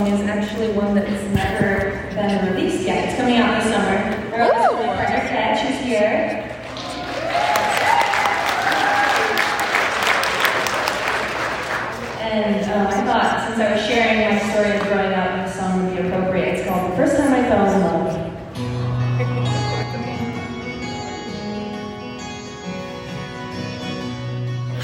song is actually one that's never been released yet. It's coming out this summer. Our other partner, Catch, is here. And I thought, since I was sharing my story of growing up, the song would be appropriate. It's called The First Time I Fell in Love.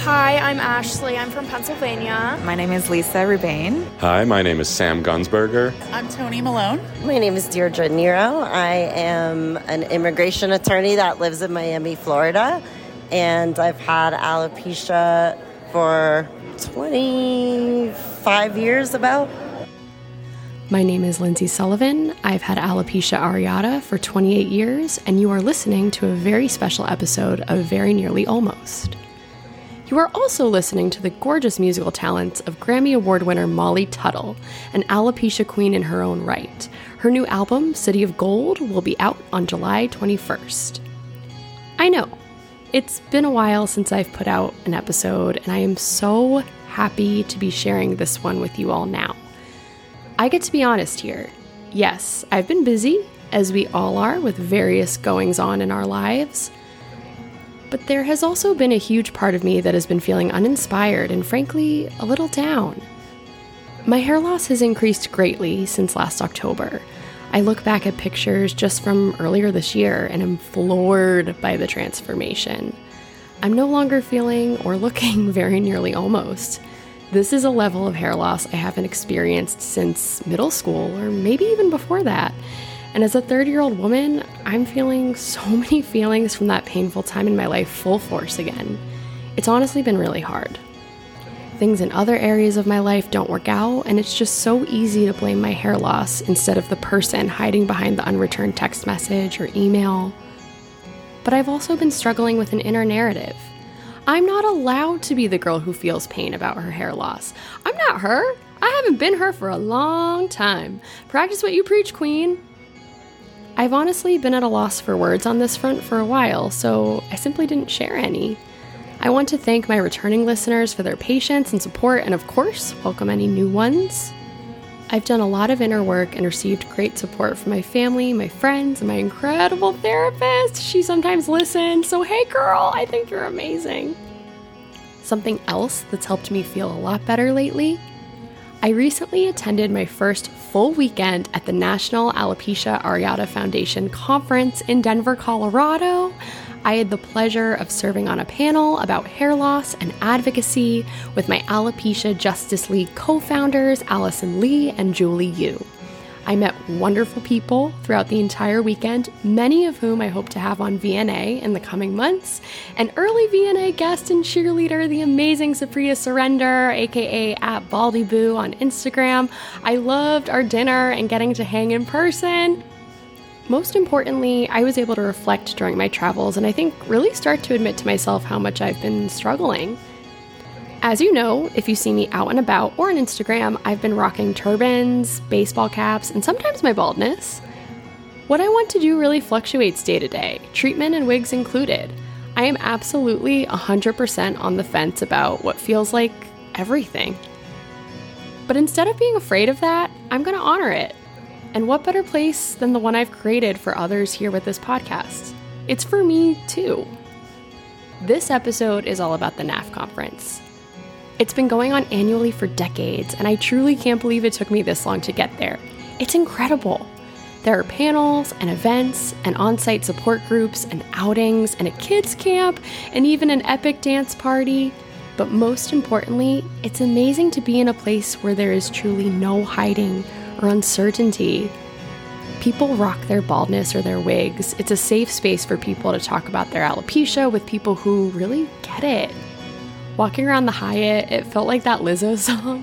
Hi, I'm Ashley. I'm from Pennsylvania. My name is Lisa Rubain. Hi, my name is Sam Gunsberger. I'm Tony Malone. My name is Deirdre Nero. I am an immigration attorney that lives in Miami, Florida. And I've had alopecia for 25 years about. My name is Lindsay Sullivan. I've had alopecia areata for 28 years. And you are listening to a very special episode of Very Nearly Almost. You are also listening to the gorgeous musical talents of Grammy Award winner Molly Tuttle, an alopecia queen in her own right. Her new album, City of Gold, will be out on July 21st. I know, it's been a while since I've put out an episode, and I am so happy to be sharing this one with you all now. I get to be honest here. Yes, I've been busy, as we all are, with various goings-on in our lives. But there has also been a huge part of me that has been feeling uninspired and, frankly, a little down. My hair loss has increased greatly since last October. I look back at pictures just from earlier this year and am floored by the transformation. I'm no longer feeling or looking very nearly almost. This is a level of hair loss I haven't experienced since middle school or maybe even before that. And as a 30-year-old woman, I'm feeling so many feelings from that painful time in my life full force again. It's honestly been really hard. Things in other areas of my life don't work out, and it's just so easy to blame my hair loss instead of the person hiding behind the unreturned text message or email. But I've also been struggling with an inner narrative. I'm not allowed to be the girl who feels pain about her hair loss. I'm not her. I haven't been her for a long time. Practice what you preach, queen. I've honestly been at a loss for words on this front for a while, so I simply didn't share any. I want to thank my returning listeners for their patience and support, and of course, welcome any new ones. I've done a lot of inner work and received great support from my family, my friends, and my incredible therapist. She sometimes listens, so hey girl, I think you're amazing. Something else that's helped me feel a lot better lately? I recently attended my first full weekend at the National Alopecia Areata Foundation Conference in Denver, Colorado. I had the pleasure of serving on a panel about hair loss and advocacy with my Alopecia Justice League co-founders, Allison Lee and Julie Yu. I met wonderful people throughout the entire weekend, many of whom I hope to have on VNA in the coming months, and early VNA guest and cheerleader, the amazing Supriya Surrender, aka @BaldyBoo on Instagram. I loved our dinner and getting to hang in person. Most importantly, I was able to reflect during my travels and I think really start to admit to myself how much I've been struggling. As you know, if you see me out and about or on Instagram, I've been rocking turbans, baseball caps, and sometimes my baldness. What I want to do really fluctuates day to day, treatment and wigs included. I am absolutely 100% on the fence about what feels like everything. But instead of being afraid of that, I'm going to honor it. And what better place than the one I've created for others here with this podcast? It's for me too. This episode is all about the NAF conference. It's been going on annually for decades, and I truly can't believe it took me this long to get there. It's incredible. There are panels and events and on-site support groups and outings and a kids camp and even an epic dance party. But most importantly, it's amazing to be in a place where there is truly no hiding or uncertainty. People rock their baldness or their wigs. It's a safe space for people to talk about their alopecia with people who really get it. Walking around the Hyatt, it felt like that Lizzo song,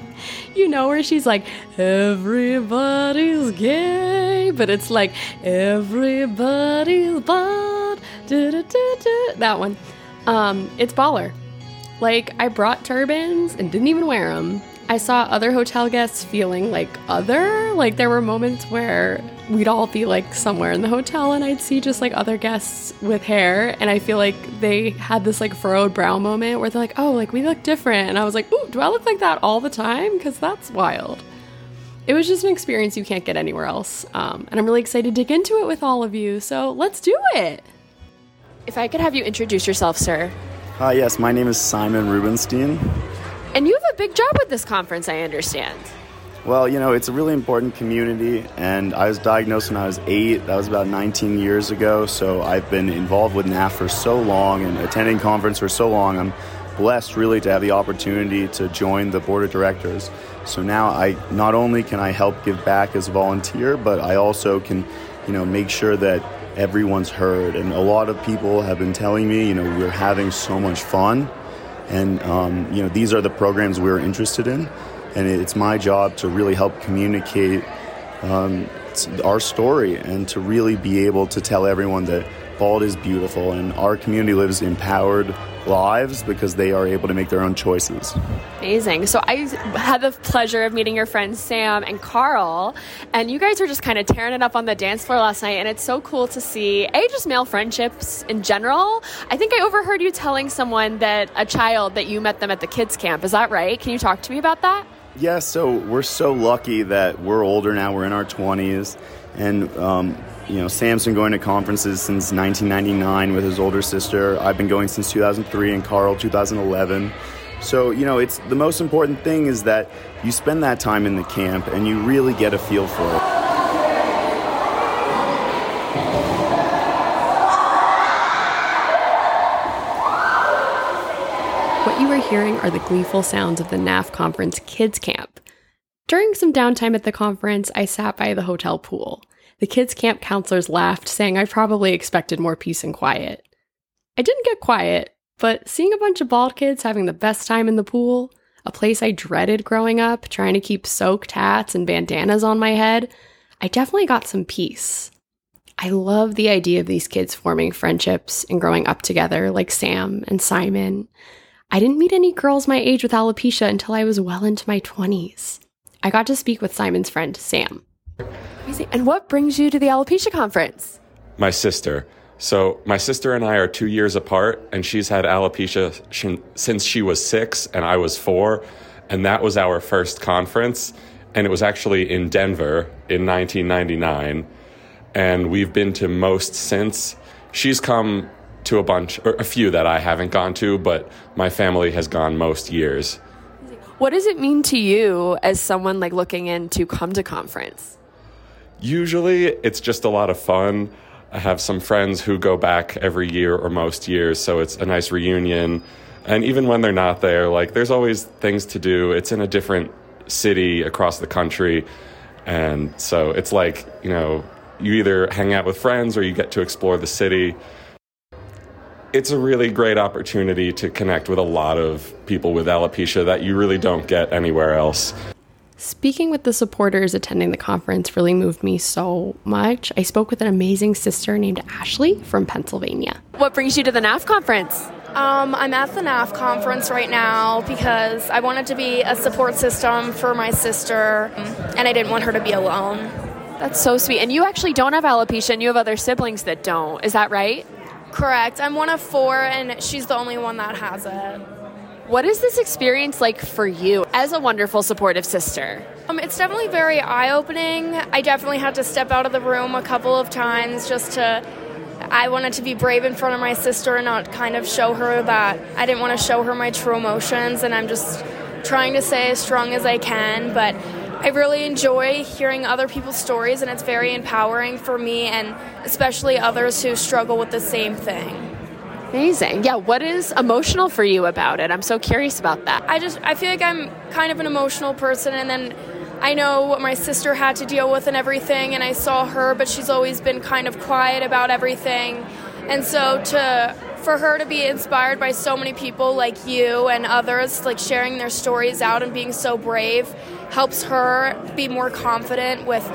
you know, where she's like, everybody's gay, but it's like, everybody's bald, that one. It's baller. Like, I brought turbans and didn't even wear them. I saw other hotel guests feeling like other, like there were moments where we'd all be like somewhere in the hotel and I'd see just like other guests with hair and I feel like they had this like furrowed brow moment where they're like, oh, like we look different. And I was like, ooh, do I look like that all the time? Because that's wild. it was just an experience you can't get anywhere else. And I'm really excited to dig into it with all of you. So let's do it. If I could have you introduce yourself, sir. Yes, my name is Simon Rubenstein. And you have a big job at this conference, I understand. Well, you know, it's a really important community, and I was diagnosed when I was 8. That was about 19 years ago, so I've been involved with NAF for so long and attending conference for so long. I'm blessed, really, to have the opportunity to join the board of directors. So now I not only can I help give back as a volunteer, but I also can, you know, make sure that everyone's heard. And a lot of people have been telling me, you know, we're having so much fun, and, you know, these are the programs we're interested in. And it's my job to really help communicate our story and to really be able to tell everyone that bald is beautiful and our community lives empowered lives because they are able to make their own choices. Amazing. So I had the pleasure of meeting your friends Sam and Carl, and you guys were just kind of tearing it up on the dance floor last night, and it's so cool to see, A, just male friendships in general. I think I overheard you telling someone that a child that you met them at the kids camp. Is that right? Can you talk to me about that? Yeah, so we're so lucky that we're older now. We're in our 20s. And, you know, Sam's been going to conferences since 1999 with his older sister. I've been going since 2003 and Carl 2011. So, you know, it's the most important thing is that you spend that time in the camp and you really get a feel for it. Hearing are the gleeful sounds of the NAF Conference Kids Camp. During some downtime at the conference, I sat by the hotel pool. The kids camp counselors laughed, saying I probably expected more peace and quiet. I didn't get quiet, but seeing a bunch of bald kids having the best time in the pool, a place I dreaded growing up, trying to keep soaked hats and bandanas on my head, I definitely got some peace. I love the idea of these kids forming friendships and growing up together, like Sam and Simon. I didn't meet any girls my age with alopecia until I was well into my 20s. I got to speak with Simon's friend, Sam. Amazing. And what brings you to the alopecia conference? My sister. So my sister and I are 2 years apart, and she's had alopecia since she was 6 and I was 4. And that was our first conference. And it was actually in Denver in 1999. And we've been to most since. She's come to a bunch, or a few that I haven't gone to, but my family has gone most years. What does it mean to you as someone like looking in to come to conference? Usually it's just a lot of fun. I have some friends who go back every year or most years, so it's a nice reunion. And even when they're not there, like there's always things to do. It's in a different city across the country. And so it's like, you know, you either hang out with friends or you get to explore the city. It's a really great opportunity to connect with a lot of people with alopecia that you really don't get anywhere else. Speaking with the supporters attending the conference really moved me so much. I spoke with an amazing sister named Ashley from Pennsylvania. What brings you to the NAF conference? I'm at the NAF conference right now because I wanted to be a support system for my sister, and I didn't want her to be alone. That's so sweet. And you actually don't have alopecia, and you have other siblings that don't. Is that right? Correct. I'm one of 4, and she's the only one that has it. What is this experience like for you as a wonderful, supportive sister? It's definitely very eye-opening. I definitely had to step out of the room a couple of times just to... I wanted to be brave in front of my sister and not kind of show her that. I didn't want to show her my true emotions, and I'm just trying to stay as strong as I can, but... I really enjoy hearing other people's stories, and it's very empowering for me and especially others who struggle with the same thing. Amazing. Yeah, what is emotional for you about it? I'm so curious about that. I feel like I'm kind of an emotional person, and then I know what my sister had to deal with and everything, and I saw her, but she's always been kind of quiet about everything. And so for her to be inspired by so many people like you and others, like sharing their stories out and being so brave, helps her be more confident with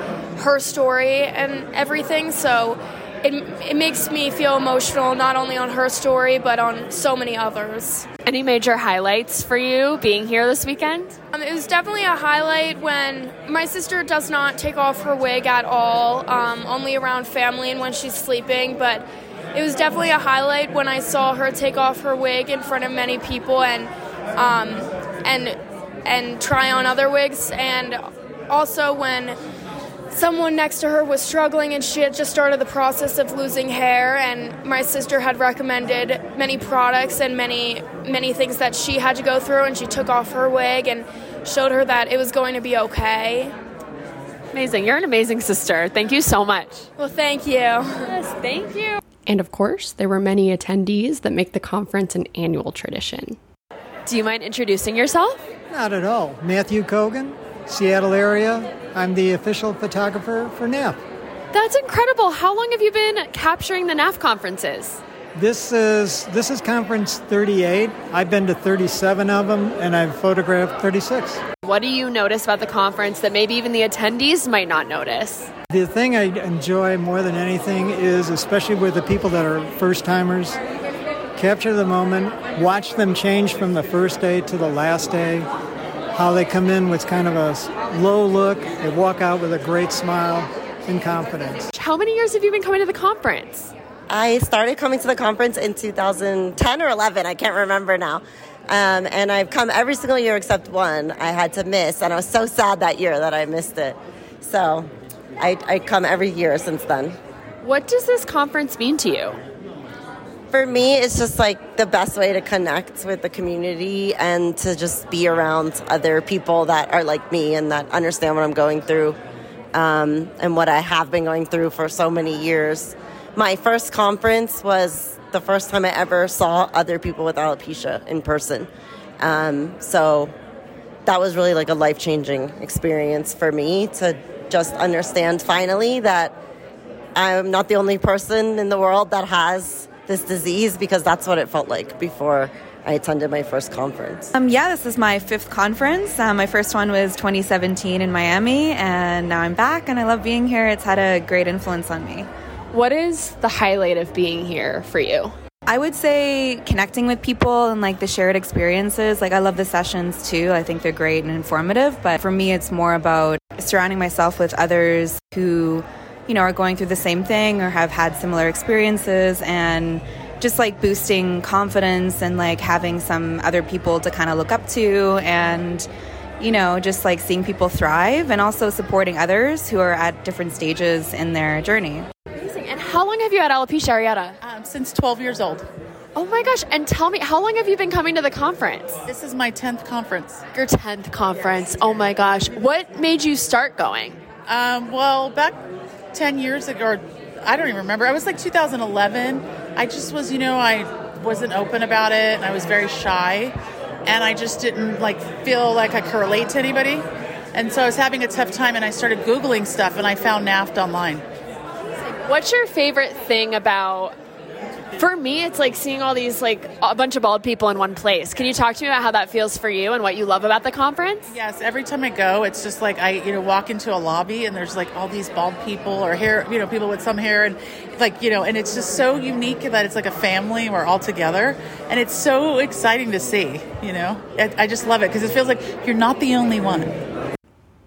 her story and everything. So it makes me feel emotional, not only on her story, but on so many others. Any major highlights for you being here this weekend? It was definitely a highlight when my sister does not take off her wig at all, only around family and when she's sleeping, but it was definitely a highlight when I saw her take off her wig in front of many people and try on other wigs, and also when someone next to her was struggling and she had just started the process of losing hair, and my sister had recommended many products and many things that she had to go through, and she took off her wig and showed her that it was going to be okay. Amazing. You're an amazing sister. Thank you so much. Well, thank you. Yes, thank you. And of course, there were many attendees that make the conference an annual tradition. Do you mind introducing yourself? Not at all. Matthew Kogan, Seattle area. I'm the official photographer for NAF. That's incredible. How long have you been capturing the NAF conferences? This is conference 38. I've been to 37 of them, and I've photographed 36. What do you notice about the conference that maybe even the attendees might not notice? The thing I enjoy more than anything is, especially with the people that are first-timers, capture the moment, watch them change from the first day to the last day, how they come in with kind of a low look, they walk out with a great smile and confidence. How many years have you been coming to the conference? I started coming to the conference in 2010 or 11, I can't remember now. And I've come every single year except one I had to miss, and I was so sad that year that I missed it. So I come every year since then. What does this conference mean to you? For me, it's just like the best way to connect with the community and to just be around other people that are like me and that understand what I'm going through and what I have been going through for so many years. My first conference was the first time I ever saw other people with alopecia in person. So that was really like a life-changing experience for me to just understand finally that I'm not the only person in the world that has this disease, because that's what it felt like before I attended my first conference. This is my fifth conference. My first one was 2017 in Miami, and now I'm back, and I love being here. It's had a great influence on me. What is the highlight of being here for you? I would say connecting with people and like the shared experiences. Like I love the sessions too. I think they're great and informative, but for me it's more about surrounding myself with others who are going through the same thing or have had similar experiences, and just like boosting confidence and like having some other people to kind of look up to, and just like seeing people thrive and also supporting others who are at different stages in their journey. Amazing. And how long have you had alopecia areata? Since 12 years old. Oh my gosh. And tell me, how long have you been coming to the conference? This is my 10th conference. Your 10th conference. Yes. Oh my gosh. What made you start going? Back 10 years ago, or I don't even remember. I was like 2011. I just was, I wasn't open about it, and I was very shy, and I just didn't feel like I could relate to anybody. And so I was having a tough time, and I started Googling stuff, and I found NAFT online. What's your favorite thing about, for me, it's like seeing all these, a bunch of bald people in one place. Can you talk to me about how that feels for you and what you love about the conference? Yes, every time I go, it's just I walk into a lobby and there's all these bald people or hair, people with some hair and and it's just so unique that it's like a family and we're all together. And it's so exciting to see, I just love it because it feels like you're not the only one.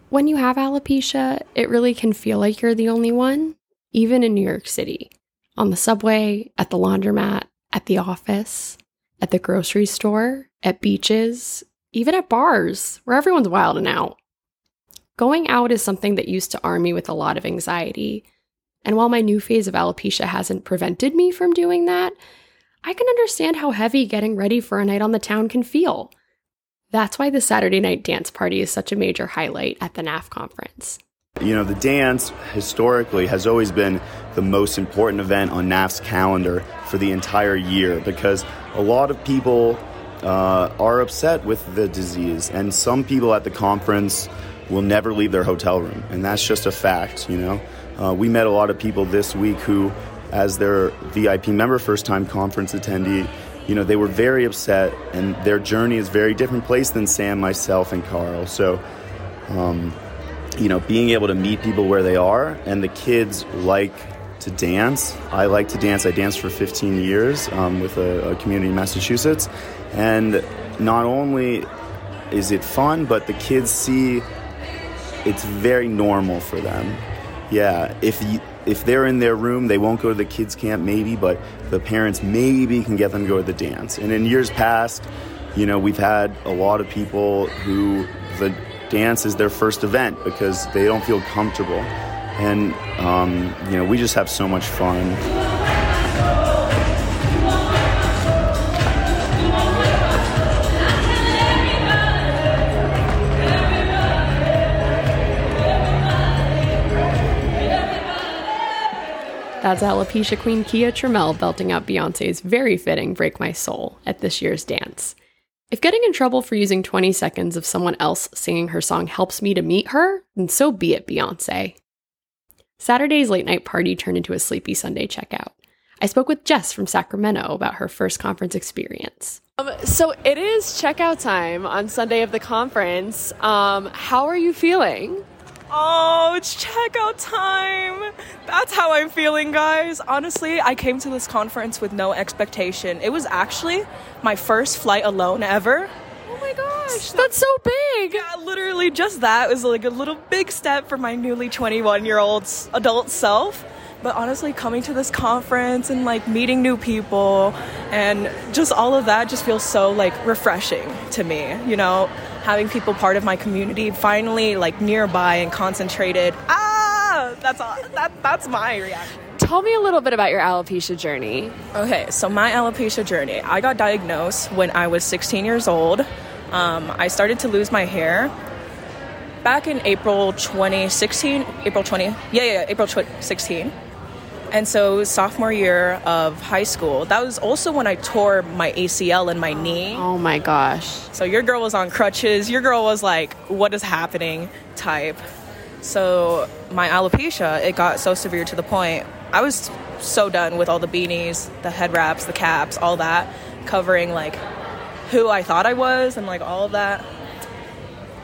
When you have alopecia, it really can feel like you're the only one, even in New York City. On the subway, at the laundromat, at the office, at the grocery store, at beaches, even at bars, where everyone's wilding out. Going out is something that used to arm me with a lot of anxiety, and while my new phase of alopecia hasn't prevented me from doing that, I can understand how heavy getting ready for a night on the town can feel. That's why the Saturday night dance party is such a major highlight at the NAF conference. The dance historically has always been the most important event on NAF's calendar for the entire year, because a lot of people are upset with the disease, and some people at the conference will never leave their hotel room, and that's just a fact. We met a lot of people this week who, as their VIP member first-time conference attendee, they were very upset, and their journey is a very different place than Sam, myself, and Carl. So being able to meet people where they are, and the kids like to dance. I like to dance. I danced for 15 years with a community in Massachusetts. And not only is it fun, but the kids see it's very normal for them. Yeah, if they're in their room, they won't go to the kids' camp maybe, but the parents maybe can get them to go to the dance. And in years past, we've had a lot of people who the dance is their first event because they don't feel comfortable. And, you know, we just have so much fun. That's alopecia queen Kia Trammell belting out Beyoncé's very fitting Break My Soul at this year's dance. If getting in trouble for using 20 seconds of someone else singing her song helps me to meet her, then so be it, Beyoncé. Saturday's late night party turned into a sleepy Sunday checkout. I spoke with Jess from Sacramento about her first conference experience. So it is checkout time on Sunday of the conference. How are you feeling? Oh, it's checkout time. That's how I'm feeling, guys. Honestly, I came to this conference with no expectation. It was actually my first flight alone ever. Oh my gosh, that's so big. Yeah, literally just that was like a little big step for my newly 21-year-old adult self. But honestly, coming to this conference and like meeting new people and just all of that just feels so like refreshing to me, you know? Having people part of my community, finally like nearby and concentrated. That's all. That's my reaction. Tell me a little bit about your alopecia journey. Okay, so my alopecia journey. I got diagnosed when I was 16 years old. I started to lose my hair back in April 2016. And so sophomore year of high school, that was also when I tore my ACL in my knee. Oh my gosh. So your girl was on crutches. Your girl was like, what is happening type. So my alopecia, it got so severe to the point, I was so done with all the beanies, the head wraps, the caps, all that, covering like who I thought I was and like all of that.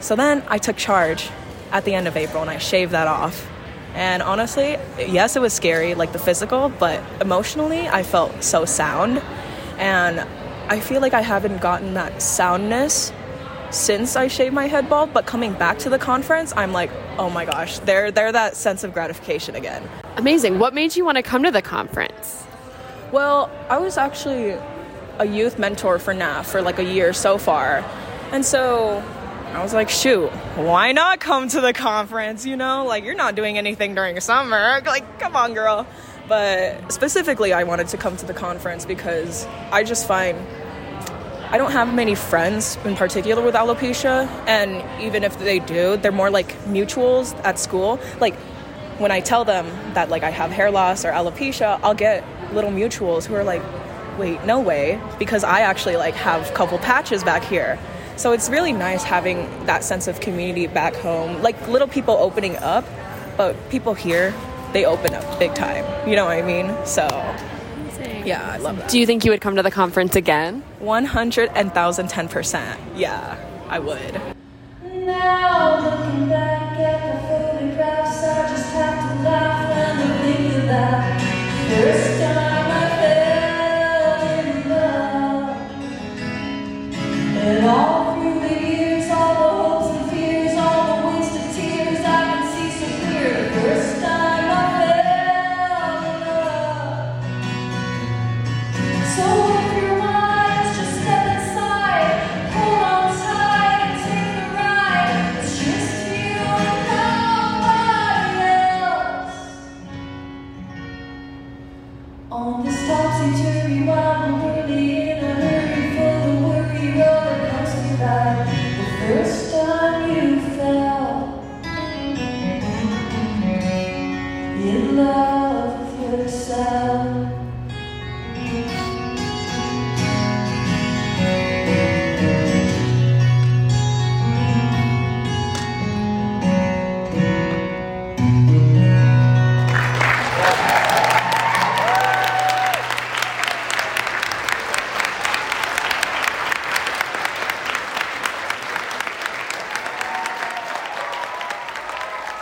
So then I took charge at the end of April and I shaved that off. And honestly, yes, it was scary, like the physical, but emotionally, I felt so sound. And I feel like I haven't gotten that soundness since I shaved my head bald. But coming back to the conference, I'm like, oh my gosh, they're that sense of gratification again. Amazing. What made you want to come to the conference? Well, I was actually a youth mentor for NAF for like a year so far. And so I was like, shoot, why not come to the conference? You know, like you're not doing anything during summer. Like, come on, girl. But specifically, I wanted to come to the conference because I just find I don't have many friends in particular with alopecia. And even if they do, they're more like mutuals at school. Like when I tell them that like I have hair loss or alopecia, I'll get little mutuals who are like, wait, no way. Because I actually like have a couple patches back here. So it's really nice having that sense of community back home, like little people opening up, but people here, they open up big time. You know what I mean? So, yeah, I love that. Do you think you would come to the conference again? 110%. Yeah, I would. Now looking back at the photographs, I just have to laugh and think of that first time.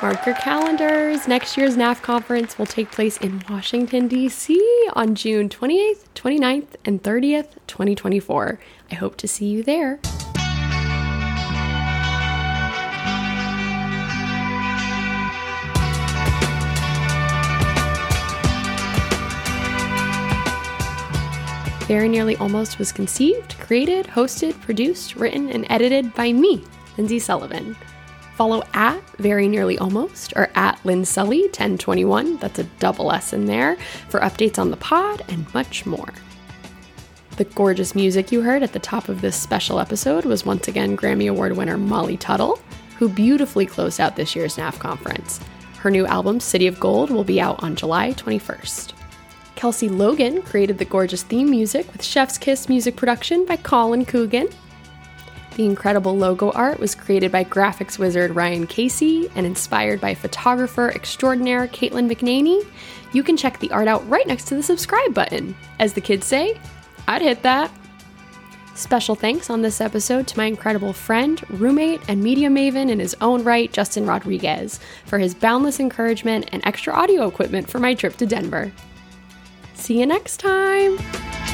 Mark your calendars. Next year's NAF conference will take place in Washington, D.C. on June 28th, 29th, and 30th, 2024. I hope to see you there. Very Nearly Almost was conceived, created, hosted, produced, written, and edited by me, Lindsay Sullivan. Follow at Very Nearly Almost or at Lynn Sully 1021, that's a double S in there, for updates on the pod and much more. The gorgeous music you heard at the top of this special episode was once again Grammy Award winner Molly Tuttle, who beautifully closed out this year's NAF conference. Her new album, City of Gold, will be out on July 21st. Kelsey Logan created the gorgeous theme music with Chef's Kiss Music Production by Colin Coogan. The incredible logo art was created by graphics wizard Ryan Casey and inspired by photographer extraordinaire Caitlin McNaney. You can check the art out right next to the subscribe button. As the kids say, I'd hit that. Special thanks on this episode to my incredible friend, roommate, and media maven in his own right, Justin Rodriguez, for his boundless encouragement and extra audio equipment for my trip to Denver. See you next time!